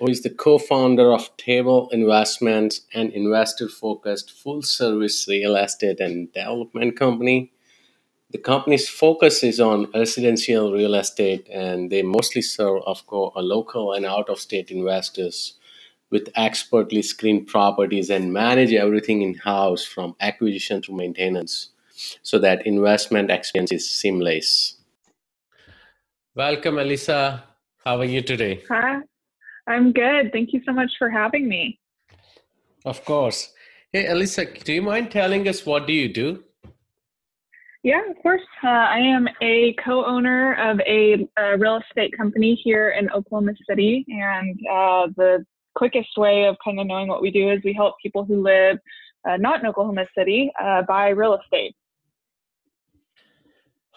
who is the co-founder of Table Investments, an investor-focused full-service real estate and development company. The company's focus is on residential real estate, and they mostly serve, of course, local and out-of-state investors with expertly screened properties and manage everything in-house from acquisition to maintenance so that investment experience is seamless. Welcome, Alisa. How are you today? Hi. I'm good. Thank you so much for having me. Of course. Hey, Alisa, do you mind telling us what do you do? Yeah, of course. I am a co-owner of a real estate company here in Oklahoma City. And the quickest way of kind of knowing what we do is we help people who live not in Oklahoma City buy real estate.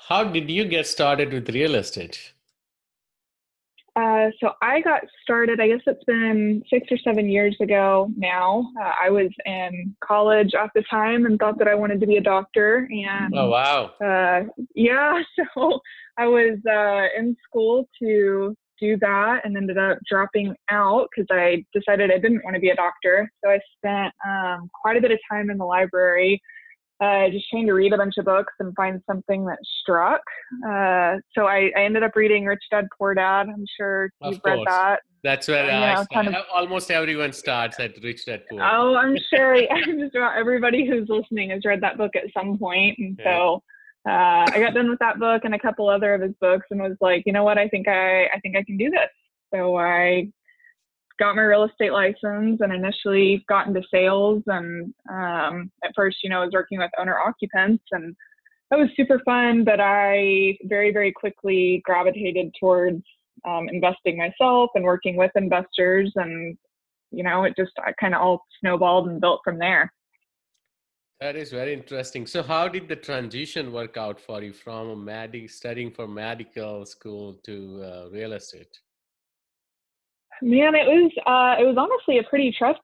How did you get started with real estate? So I got started, I guess it's been 6 or 7 years ago now. I was in college at the time and thought that I wanted to be a doctor. And, oh, wow. Yeah, so I was in school to do that and ended up dropping out because I decided I didn't want to be a doctor. So I spent quite a bit of time in the library just trying to read a bunch of books and find something that struck. So I ended up reading Rich Dad, Poor Dad. I'm sure you've read that. That's where I kind of, almost everyone starts at Rich Dad, Poor Dad. Oh, I'm sure. Just about everybody who's listening has read that book at some point. And so I got done with that book and a couple other of his books and was like, you know what, I think I can do this. So I got my real estate license and initially got into sales. And at first, I was working with owner-occupants and that was super fun, but I very, very quickly gravitated towards investing myself and working with investors. And, it just kind of all snowballed and built from there. That is very interesting. So how did the transition work out for you from studying for medical school to real estate? Man, it was honestly a pretty tough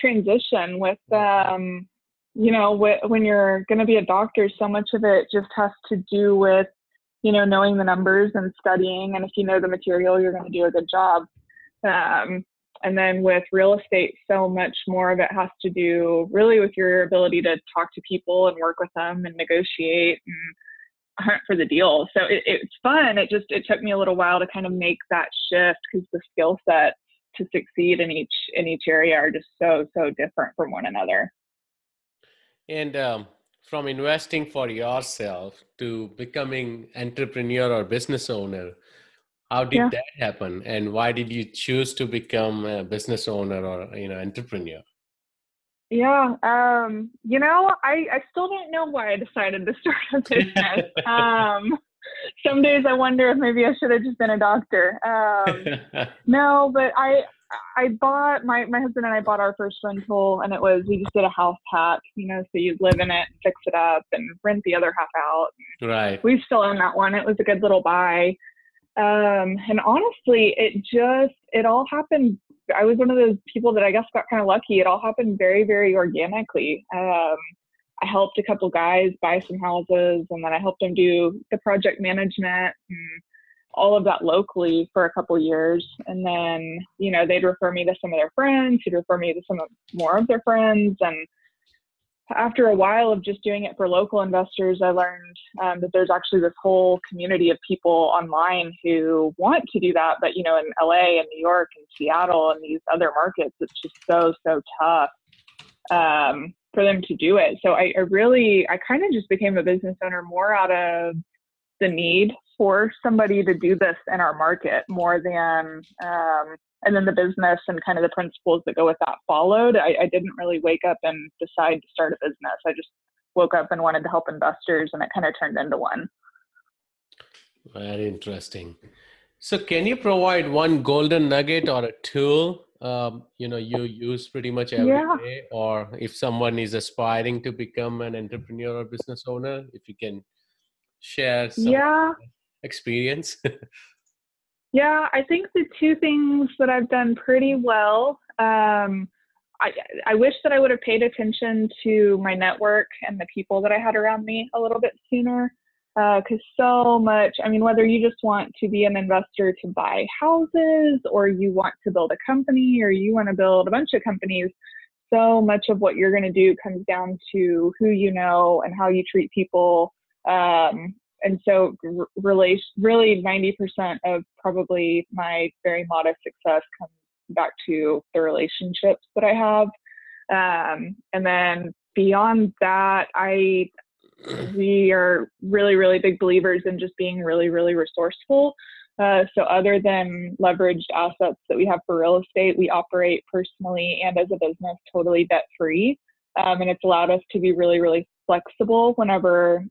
transition with, when you're going to be a doctor, so much of it just has to do with, knowing the numbers and studying. And if you know the material, you're going to do a good job. And then with real estate, so much more of it has to do really with your ability to talk to people and work with them and negotiate and hunt for the deal. So it's fun. It took me a little while to kind of make that shift because the skill set to succeed in each area are just so different from one another. And from investing for yourself to becoming entrepreneur or business owner, how did that happen? And why did you choose to become a business owner or, entrepreneur? Yeah. I still don't know why I decided to start a business. Some days I wonder if maybe I should have just been a doctor. No, but I bought, my husband and I bought our first rental and we just did a house hack, so you live in it, fix it up and rent the other half out. Right. We still own that one. It was a good little buy. And honestly, it all happened. I was one of those people that I guess got kind of lucky. It all happened very, very organically. I helped a couple guys buy some houses and then I helped them do the project management and all of that locally for a couple years. And then, they'd refer me to some of their friends who'd refer me to more of their friends. And after a while of just doing it for local investors, I learned that there's actually this whole community of people online who want to do that. But, in LA and New York and Seattle and these other markets, it's just so tough for them to do it. So I kind of just became a business owner more out of the need for somebody to do this in our market more than, and then the business and kind of the principles that go with that followed. I didn't really wake up and decide to start a business. I just woke up and wanted to help investors, and it kind of turned into one. Very interesting. So can you provide one golden nugget or a tool you use pretty much every day, or if someone is aspiring to become an entrepreneur or business owner, if you can share some experience. I think the two things that I've done pretty well, I wish that I would have paid attention to my network and the people that I had around me a little bit sooner. Because so much, I mean, whether you just want to be an investor to buy houses, or you want to build a company, or you want to build a bunch of companies, so much of what you're going to do comes down to who you know and how you treat people. And so really 90% of probably my very modest success comes back to the relationships that I have. And then beyond that, we are really, really big believers in just being really, really resourceful. So other than leveraged assets that we have for real estate, we operate personally and as a business totally debt-free. And it's allowed us to be really, really flexible whenever,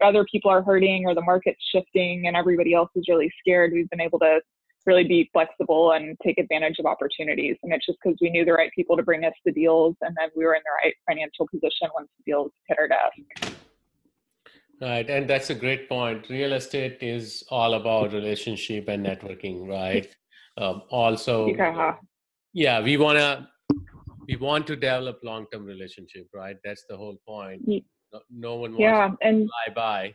other people are hurting or the market's shifting and everybody else is really scared. We've been able to really be flexible and take advantage of opportunities. And it's just because we knew the right people to bring us the deals, and then we were in the right financial position once the deals hit our desk. Right. And that's a great point. Real estate is all about relationship and networking, right? We want to develop long-term relationship, right? That's the whole point. No one wants to fly by.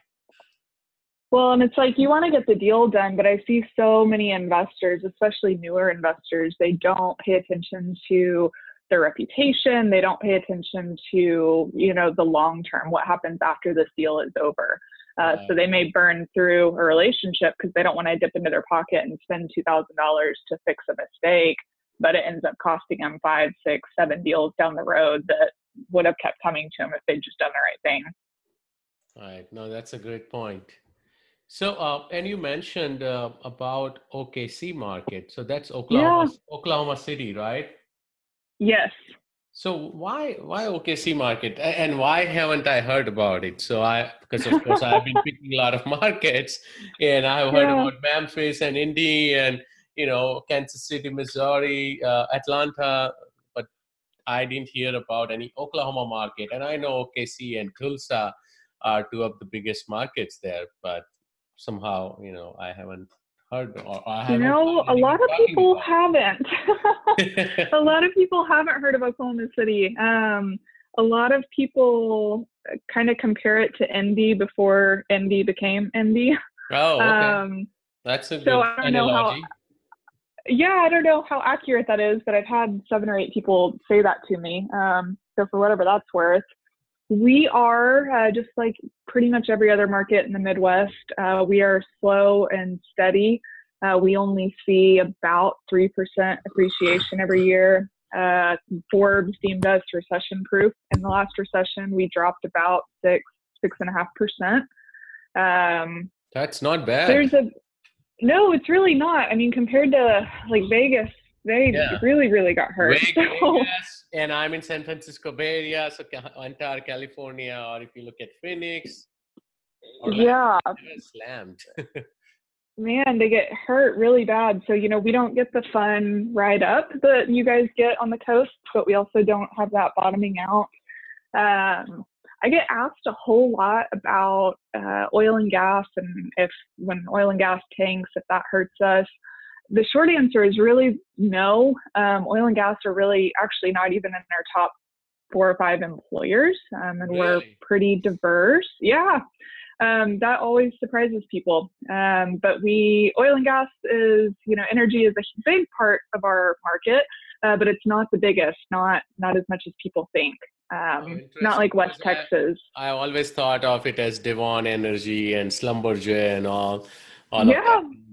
Well, and it's like, you want to get the deal done, but I see so many investors, especially newer investors, they don't pay attention to their reputation. They don't pay attention to, the long term, what happens after this deal is over. So they may burn through a relationship because they don't want to dip into their pocket and spend $2,000 to fix a mistake, but it ends up costing them 5, 6, 7 deals down the road that would have kept coming to them if they'd just done the right thing. All right. No, that's a great point. So, and you mentioned about OKC market. So that's Oklahoma City, right? Yes. So why OKC market, and why haven't I heard about it? So because of course I've been picking a lot of markets, and I've heard about Memphis and Indy and, Kansas City, Missouri, Atlanta, but I didn't hear about any Oklahoma market. And I know OKC and Tulsa are two of the biggest markets there, but somehow, I haven't heard. A lot of people haven't. A lot of people haven't heard of Oklahoma City. A lot of people kind of compare it to Indy before Indy became Indy. Oh, okay. That's a good analogy. I don't know how accurate that is, but I've had 7 or 8 people say that to me. So for whatever that's worth, we are just like pretty much every other market in the Midwest. We are slow and steady. We only see about 3% appreciation every year. Forbes deemed us recession-proof. In the last recession, we dropped about 6.5%. That's not bad. No, it's really not. I mean, compared to like Vegas, they really, really got hurt. Vegas, and I'm in San Francisco Bay Area, so entire California, or if you look at Phoenix, slammed. Man, they get hurt really bad. So, we don't get the fun ride up that you guys get on the coast, but we also don't have that bottoming out. I get asked a whole lot about oil and gas, and when oil and gas tanks, if that hurts us. The short answer is really no. Oil and gas are really actually not even in our top 4 or 5 employers, and really? We're pretty diverse. Yeah, that always surprises people. But oil and gas is, energy is a big part of our market, but it's not the biggest, not as much as people think. Not like West Texas. I always thought of it as Devon Energy and Schlumberger and all of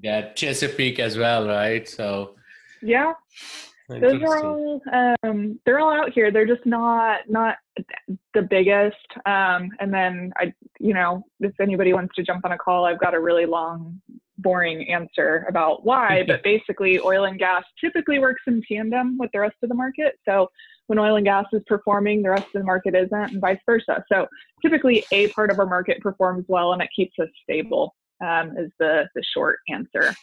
that, Chesapeake as well, right? So those are all they're all out here. They're just not the biggest. And then I, if anybody wants to jump on a call, I've got a really long, boring answer about why. But basically, oil and gas typically works in tandem with the rest of the market. So when oil and gas is performing, the rest of the market isn't, and vice versa. So typically, a part of our market performs well, and it keeps us stable. Is the short answer.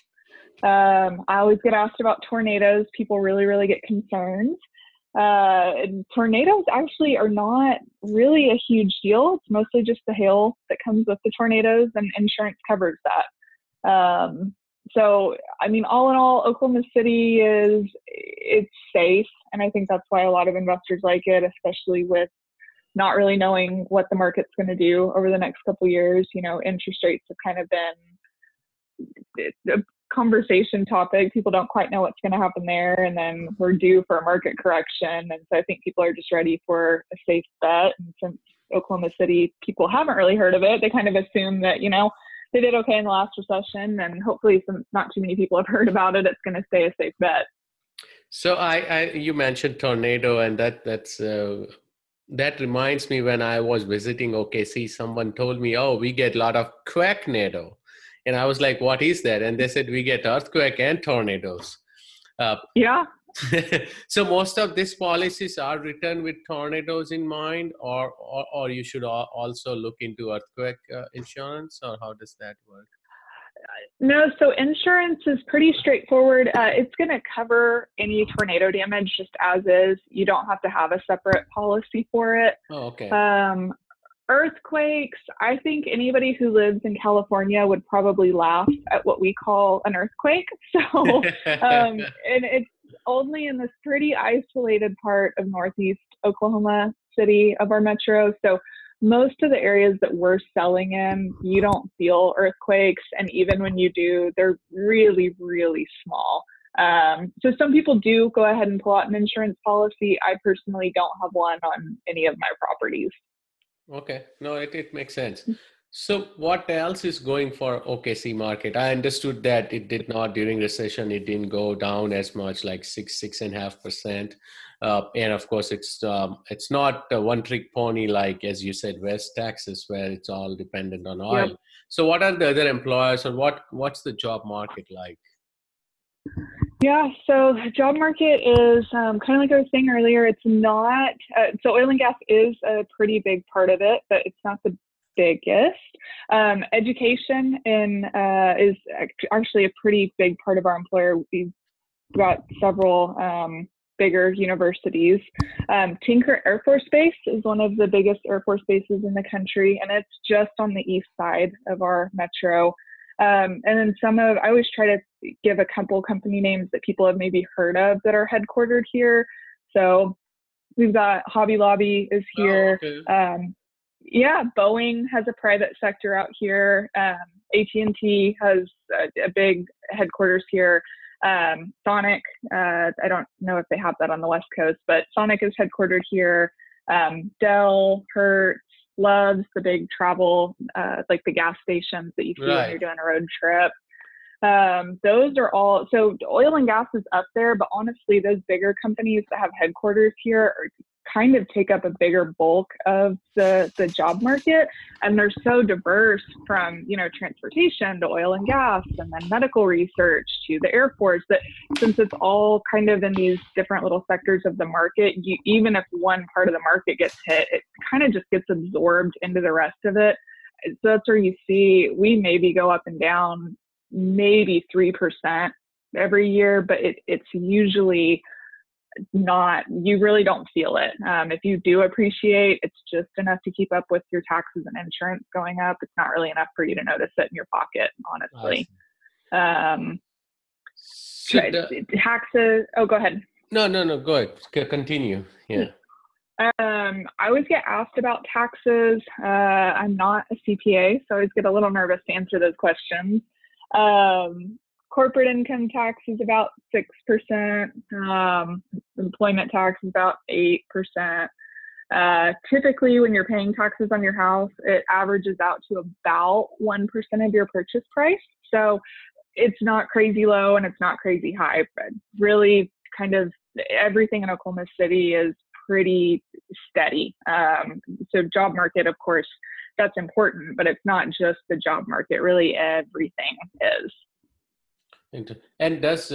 I always get asked about tornadoes. People really, get concerned. Tornadoes actually are not really a huge deal. It's mostly just the hail that comes with the tornadoes, and insurance covers that. So, I mean, all in all, Oklahoma City is, it's safe. And I think that's why a lot of investors like it, especially with not really knowing what the market's going to do over the next couple of years. You know, interest rates have kind of been a conversation topic. People don't quite know what's going to happen there. And then we're due for a market correction. And so I think people are just ready for a safe bet. And since Oklahoma City, people haven't really heard of it. They kind of assume that, you know, they did okay in the last recession, and hopefully some, not too many people have heard about it. It's going to stay a safe bet. So you mentioned tornado, and that reminds me, when I was visiting OKC, someone told me, oh, we get a lot of quacknado. And I was like, what is that? And they said, we get earthquake and tornadoes. Yeah. So most of these policies are written with tornadoes in mind, or you should also look into earthquake insurance, or how does that work? No, so insurance is pretty straightforward. It's going to cover any tornado damage just as is. You don't have to have a separate policy for it. Oh, okay. Earthquakes, I think anybody who lives in California would probably laugh at what we call an earthquake. So, and it's only in this pretty isolated part of Northeast Oklahoma City of our metro. So most of the areas that we're selling in, you don't feel earthquakes. And even when you do, they're really, really small. So some people do go ahead and pull out an insurance policy. I personally don't have one on any of my properties. Okay. No, it makes sense. So what else is going for OKC market? I understood that it did not during recession. It didn't go down as much, like 6.5%. And of course, it's not a one trick pony, like, as you said, West Texas, where it's all dependent on oil. Yep. So what are the other employers, and what's the job market like? Yeah, so job market is kind of like I was saying earlier, it's not, so oil and gas is a pretty big part of it, but it's not the biggest. Education is actually a pretty big part of our employer. We've got several bigger universities. Tinker Air Force Base is one of the biggest Air Force bases in the country, and it's just on the east side of our metro. And then I always try to give a couple company names that people have maybe heard of that are headquartered here. So we've got Hobby Lobby is here. Oh, okay. Yeah, Boeing has a private sector out here. AT&T has a big headquarters here. Sonic, I don't know if they have that on the West Coast, but Sonic is headquartered here. Dell, Hertz, loves the big travel, like the gas stations that you see when you're doing a road trip. Those are all, so oil and gas is up there, but honestly, those bigger companies that have headquarters here are kind of take up a bigger bulk of the job market. And they're so diverse, from, you know, transportation to oil and gas, and then medical research to the Air Force, that since it's all kind of in these different little sectors of the market, even if one part of the market gets hit, it kind of just gets absorbed into the rest of it. So that's where you see, we maybe go up and down maybe 3% every year, but it's usually not, you really don't feel it. If you do appreciate, it's just enough to keep up with your taxes and insurance going up. It's not really enough for you to notice it in your pocket, honestly. Taxes. Oh, go ahead. No, go ahead. Continue. Yeah. I always get asked about taxes. I'm not a CPA, so I always get a little nervous to answer those questions. Corporate income tax is about 6%. Employment tax is about 8%. Typically, when you're paying taxes on your house, it averages out to about 1% of your purchase price. So it's not crazy low and it's not crazy high, but really kind of everything in Oklahoma City is pretty steady. So job market, of course, that's important, but it's not just the job market. Really, everything is. And does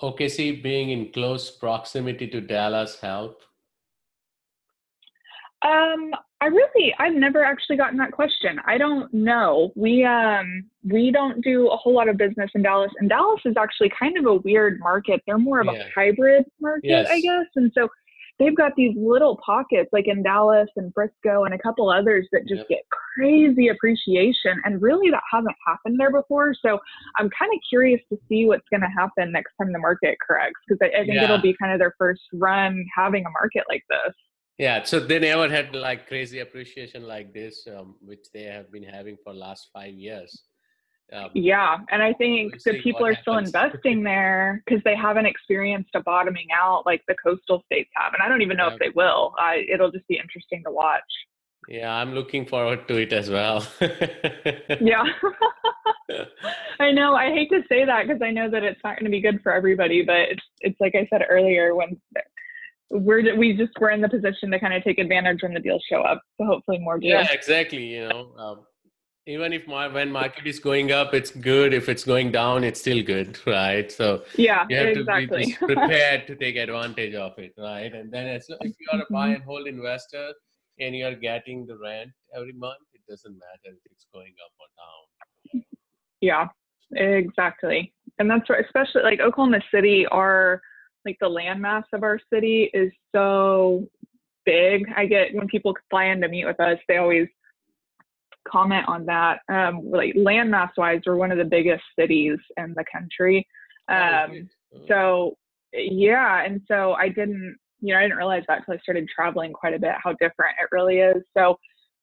OKC being in close proximity to Dallas help? I've never actually gotten that question. I don't know. We don't do a whole lot of business in Dallas, and Dallas is actually kind of a weird market. They're more of a hybrid market, I guess. And so they've got these little pockets like in Dallas and Frisco and a couple others that just get crazy appreciation, and really that hasn't happened there before. So I'm kind of curious to see what's going to happen next time the market corrects, because I think it'll be kind of their first run having a market like this. Yeah, so they never had like crazy appreciation like this, which they have been having for the last 5 years. Yeah, and I think the people are still investing there because they haven't experienced a bottoming out like the coastal states have, and I don't even know if they will. It'll just be interesting to watch. Yeah, I'm looking forward to it as well. I know. I hate to say that because I know that it's not going to be good for everybody, but it's like I said earlier, when we're in the position to kind of take advantage when the deals show up. So hopefully more deals. Yeah, exactly. You know, even if when market is going up, it's good. If it's going down, it's still good, right? So you have to be just prepared to take advantage of it, right? And then if you are a buy and hold investor and you are getting the rent every month, it doesn't matter if it's going up or down. Yeah, exactly. And that's where, especially like Oklahoma City, like the landmass of our city is so big. I get when people fly in to meet with us, they always comment on that. Like landmass wise, we're one of the biggest cities in the country. So I didn't realize that till I started traveling quite a bit, how different it really is. So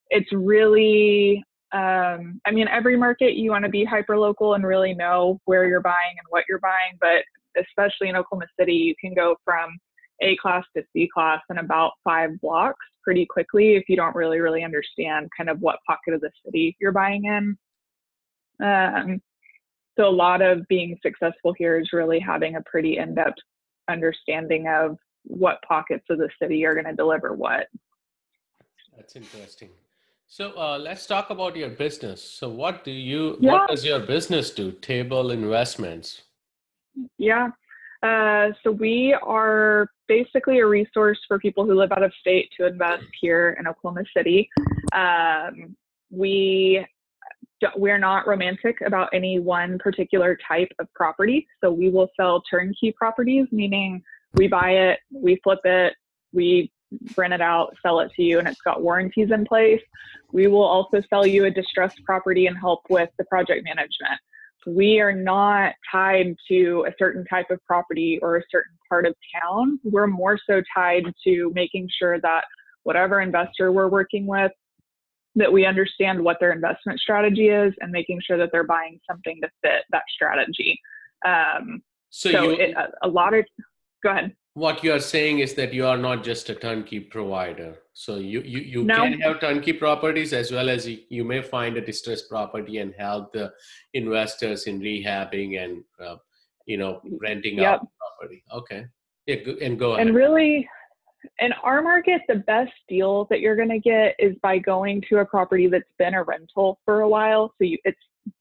it's really, I mean, every market you want to be hyper local and really know where you're buying and what you're buying, but especially in Oklahoma City, you can go from A class to C class in about 5 blocks pretty quickly if you don't really understand kind of what pocket of the city you're buying in. So a lot of being successful here is really having a pretty in-depth understanding of what pockets of the city are going to deliver what. That's interesting. So let's talk about your business. So what does your business do? Table Investments. Yeah. So we are basically a resource for people who live out of state to invest here in Oklahoma City. We're not romantic about any one particular type of property. So we will sell turnkey properties, meaning we buy it, we flip it, we rent it out, sell it to you, and it's got warranties in place. We will also sell you a distressed property and help with the project management. We are not tied to a certain type of property or a certain part of town. We're more so tied to making sure that whatever investor we're working with, that we understand what their investment strategy is and making sure that they're buying something to fit that strategy. Go ahead. What you are saying is that you are not just a turnkey provider. So you can have turnkey properties as well as you may find a distressed property and help the investors in rehabbing and, renting out the property. Okay. Yeah, and go ahead. And really, in our market, the best deal that you're going to get is by going to a property that's been a rental for a while. So it's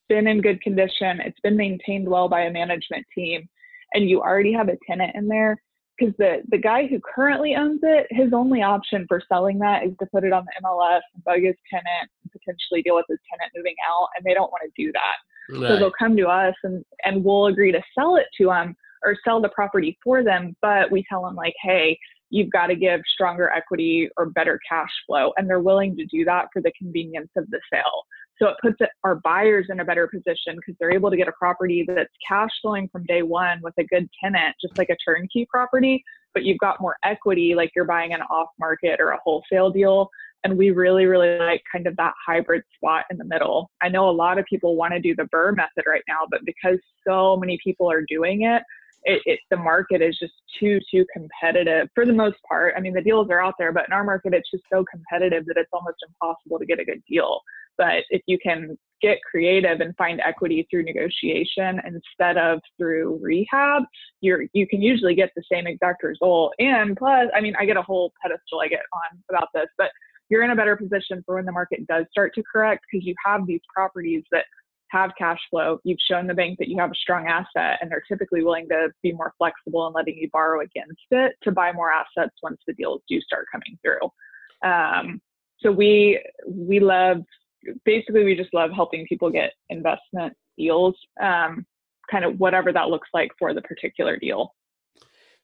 been in good condition. It's been maintained well by a management team, and you already have a tenant in there. Because the guy who currently owns it, his only option for selling that is to put it on the MLS, bug his tenant, and potentially deal with his tenant moving out, and they don't want to do that. Right. So they'll come to us and we'll agree to sell it to them or sell the property for them, but we tell them like, hey, you've got to give stronger equity or better cash flow, and they're willing to do that for the convenience of the sale. So it puts our buyers in a better position because they're able to get a property that's cash flowing from day one with a good tenant, just like a turnkey property, but you've got more equity, like you're buying an off market or a wholesale deal. And we really like kind of that hybrid spot in the middle. I know a lot of people want to do the BRRRR method right now, but because so many people are doing it, the market is just too competitive for the most part. I mean, the deals are out there, but in our market, it's just so competitive that it's almost impossible to get a good deal. But if you can get creative and find equity through negotiation instead of through rehab, you can usually get the same exact result. And plus, I mean, I get a whole pedestal I get on about this, but you're in a better position for when the market does start to correct because you have these properties that have cash flow. You've shown the bank that you have a strong asset, and they're typically willing to be more flexible in letting you borrow against it to buy more assets once the deals do start coming through. So we love, basically we just love helping people get investment deals, kind of whatever that looks like for the particular deal.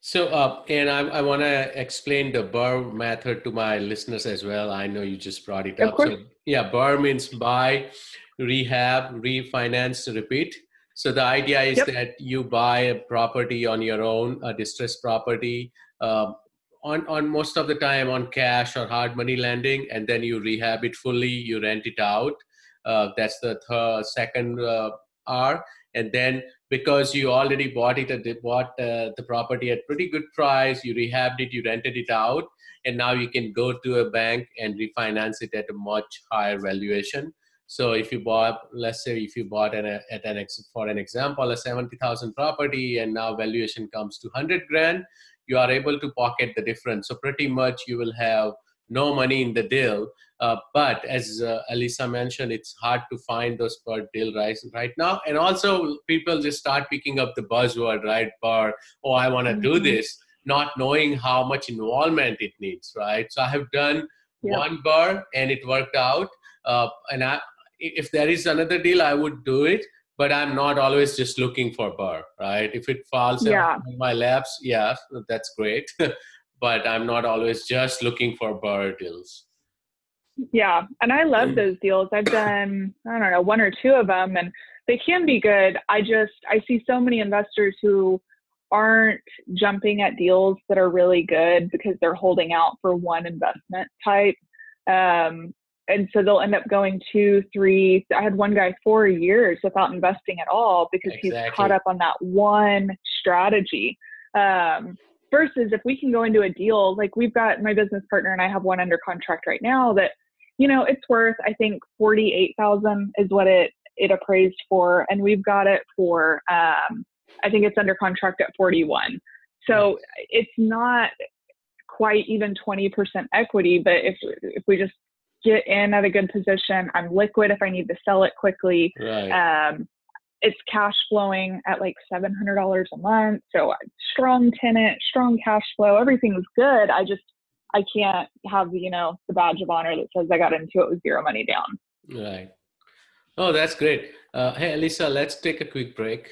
So, and I want to explain the BRRRR method to my listeners as well. I know you just brought it up. So, yeah, BRRRR means buy, rehab, refinance, repeat. So the idea is that you buy a property on your own, a distressed property, on most of the time on cash or hard money lending, and then you rehab it fully, you rent it out. That's the second R. And then because you already bought it, the property at pretty good price, you rehabbed it, you rented it out, and now you can go to a bank and refinance it at a much higher valuation. So if you bought, let's say if you bought for an example, a 70,000 property, and now valuation comes to 100 grand, you are able to pocket the difference. So pretty much you will have no money in the deal. But as Alisa mentioned, it's hard to find those per deal right now. And also people just start picking up the buzzword, right? For, oh, I want to do this, not knowing how much involvement it needs, right? So I have done one BRRRR and it worked out. And if there is another deal, I would do it, but I'm not always just looking for BRRRR, right? If it falls in my laps, that's great. But I'm not always just looking for BRRRR deals. Yeah. And I love those deals. I've done, I don't know, one or two of them, and they can be good. I see so many investors who aren't jumping at deals that are really good because they're holding out for one investment type. And so they'll end up going 2, 3. I had one guy 4 years without investing at all because he's caught up on that one strategy. Versus if we can go into a deal, like we've got my business partner and I have one under contract right now that, you know, it's worth, I think $48,000 is what it appraised for. And we've got it for, I think it's under contract at 41. So it's not quite even 20% equity, but if we just get in at a good position, I'm liquid if I need to sell it quickly. Right. It's cash flowing at like $700 a month. So strong tenant, strong cash flow, everything's good. I can't have, you know, the badge of honor that says I got into it with zero money down. Right. Oh, that's great. Hey, Alisa, let's take a quick break.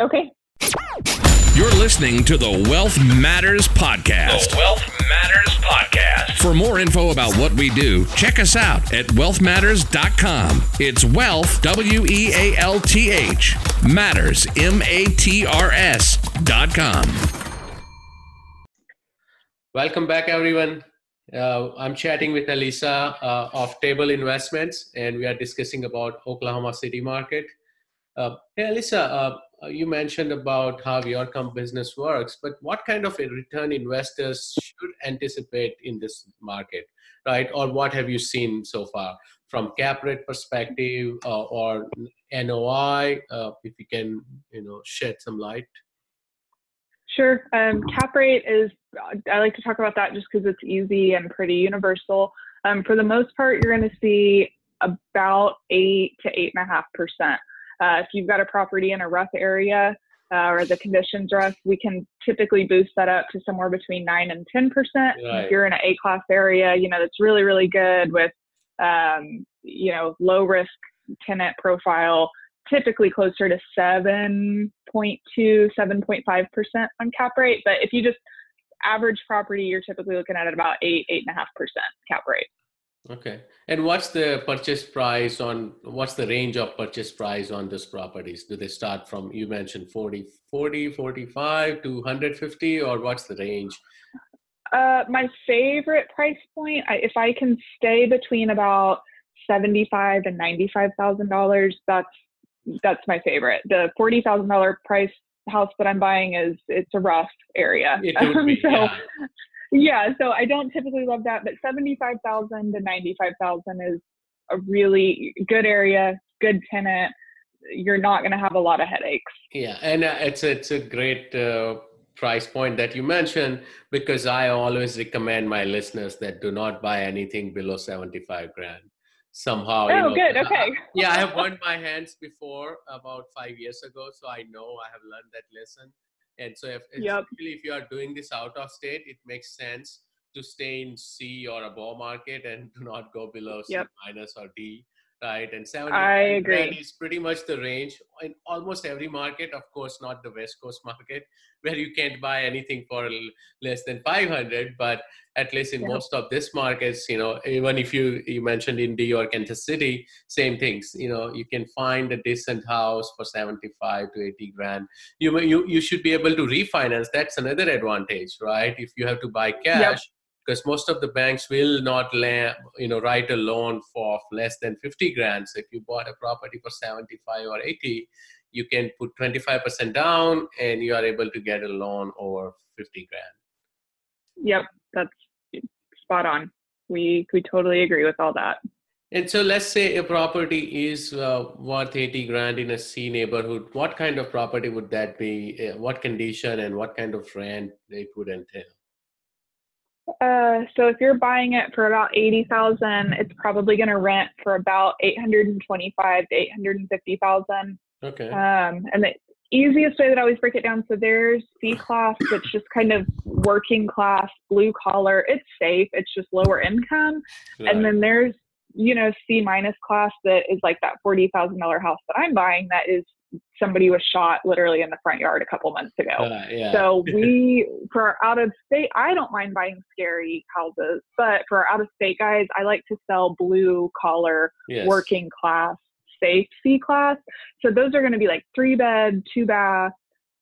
Okay. You're listening to the Wealth Matters Podcast. The Wealth Matters Podcast. For more info about what we do, check us out at wealthmatters.com. It's wealth, W-E-A-L-T-H, matters, M-A-T-R-S.com. Welcome back, everyone. I'm chatting with Alisa of Table Investments, and we are discussing about Oklahoma City market. Hey, Alisa, you mentioned about how your business works, but what kind of a return investors should anticipate in this market, right? Or what have you seen so far from cap rate perspective or NOI? If you can, you know, shed some light. Sure. Cap rate is, I like to talk about that just because it's easy and pretty universal. For the most part, you're going to see about 8 to 8.5%. If you've got a property in a rough area or the conditions rough, we can typically boost that up to somewhere between 9 and 10%. Right. If you're in an A-class area, you know, that's really, really good with, you know, low-risk tenant profile, typically closer to 7.2, 7.5% on cap rate. But if you just average property, you're typically looking at about 8.5% cap rate. Okay. And what's the purchase price on, what's the range of purchase price on these properties? Do they start from, you mentioned 40, 45 to 150, or what's the range? My favorite price point, if I can stay between about $75,000 and $95,000, that's my favorite. The $40,000 price house that I'm buying it's a rough area. It would be, yeah, so I don't typically love that, but $75,000 to $95,000 is a really good area, good tenant. You're not going to have a lot of headaches. Yeah, and it's a great price point that you mentioned, because I always recommend my listeners that do not buy anything below 75 grand. Somehow. Oh, you know, good. Okay. Yeah, I have burned my hands before about 5 years ago, so I know I have learned that lesson. And so if you are doing this out of state, it makes sense to stay in C or above market and do not go below C minus or D, right? And 70% is pretty much the range in almost every market, of course, not the West Coast market where you can't buy anything for less than 500, but at least in most of this markets, you know, even if you mentioned in D or Kansas City, same things, you know, you can find a decent house for 75 to 80 grand. You should be able to refinance. That's another advantage, right? If you have to buy cash, because most of the banks will not, you know, write a loan for less than 50 grand. So if you bought a property for 75 or 80, you can put 25% down and you are able to get a loan over 50 grand. Yep, that's spot on. We totally agree with all that. And so let's say a property is worth 80 grand in a C neighborhood. What kind of property would that be? What condition and what kind of rent it would entail? So if you're buying it for about $80,000, it's probably going to rent for about $825,000 to $850,000. Okay. And the easiest way that I always break it down, so there's C class, that's just kind of working class, blue collar. It's safe. It's just lower income. Right. And then there's, you know, C minus class that is like that $40,000 house that I'm buying that is somebody was shot literally in the front yard a couple months ago. So for our out of state, I don't mind buying scary houses, but for our out of state guys, I like to sell blue collar, working class, safe C class. So those are going to be like 3-bed, 2-bath,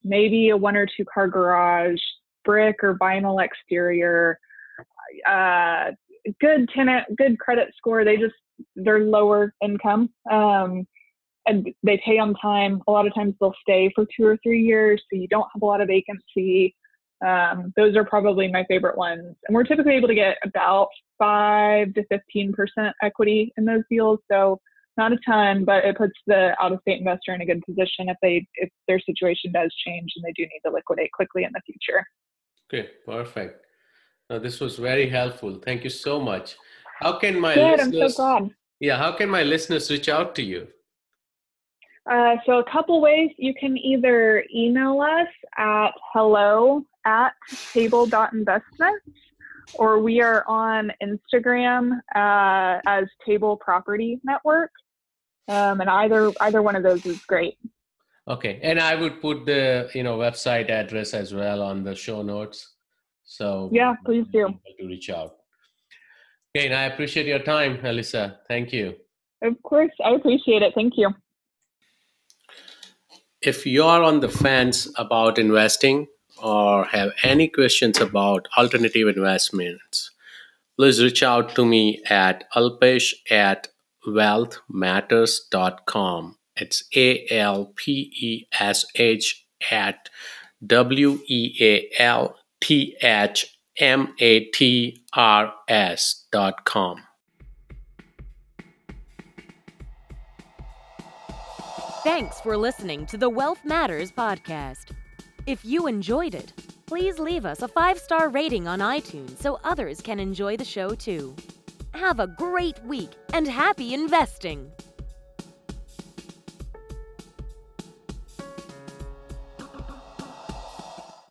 maybe a 1- or 2-car garage, brick or vinyl exterior, good tenant, good credit score. They're lower income. And they pay on time. A lot of times they'll stay for 2 or 3 years, so you don't have a lot of vacancy. Those are probably my favorite ones. And we're typically able to get about 5 to 15% equity in those deals, so not a ton, but it puts the out-of-state investor in a good position if their situation does change and they do need to liquidate quickly in the future. Okay, perfect. Now, this was very helpful. Thank you so much. How can my listeners reach out to you? So a couple ways. You can either email us at hello@table.investments, or we are on Instagram as Table Property Network. And either one of those is great. Okay. And I would put the, you know, website address as well on the show notes. So yeah, please do. To reach out. Okay. And I appreciate your time, Alisa. Thank you. Of course. I appreciate it. Thank you. If you're on the fence about investing or have any questions about alternative investments, please reach out to me at alpesh@wealthmatters.com. It's ALPESH@WEALTHMATRS.com. Thanks for listening to the Wealth Matters podcast. If you enjoyed it, please leave us a 5-star rating on iTunes so others can enjoy the show too. Have a great week and happy investing!